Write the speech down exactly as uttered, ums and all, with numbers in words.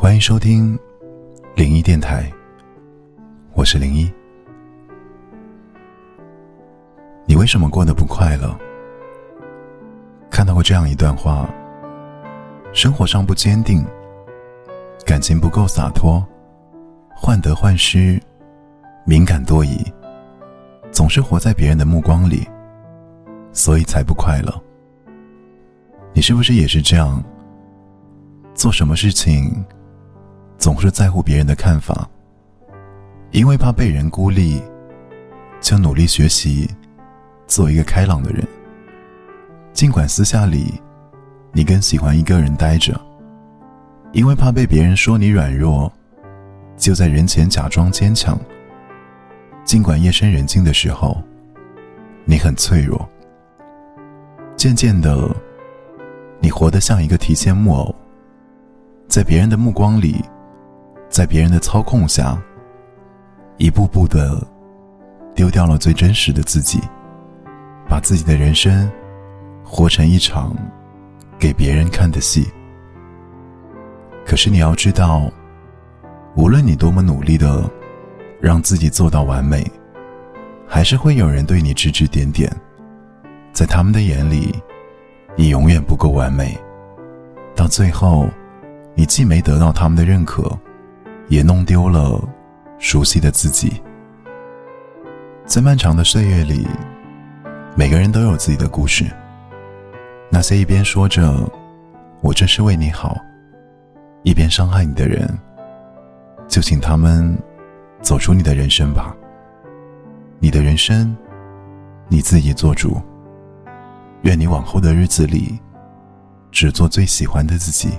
欢迎收听灵异电台，我是灵异。你为什么过得不快乐？看到过这样一段话：生活上不坚定，感情不够洒脱，患得患失，敏感多疑，总是活在别人的目光里，所以才不快乐。你是不是也是这样？做什么事情总是在乎别人的看法，因为怕被人孤立，就努力学习做一个开朗的人。尽管私下里你更喜欢一个人待着，因为怕被别人说你软弱，就在人前假装坚强。尽管夜深人静的时候你很脆弱，渐渐的你活得像一个提线木偶，在别人的目光里，在别人的操控下，一步步的丢掉了最真实的自己，把自己的人生活成一场给别人看的戏。可是你要知道，无论你多么努力的让自己做到完美，还是会有人对你指指点点，在他们的眼里你永远不够完美。到最后，你既没得到他们的认可，也弄丢了熟悉的自己。在漫长的岁月里，每个人都有自己的故事。那些一边说着我这是为你好，一边伤害你的人，就请他们走出你的人生吧。你的人生你自己做主，愿你往后的日子里只做最喜欢的自己。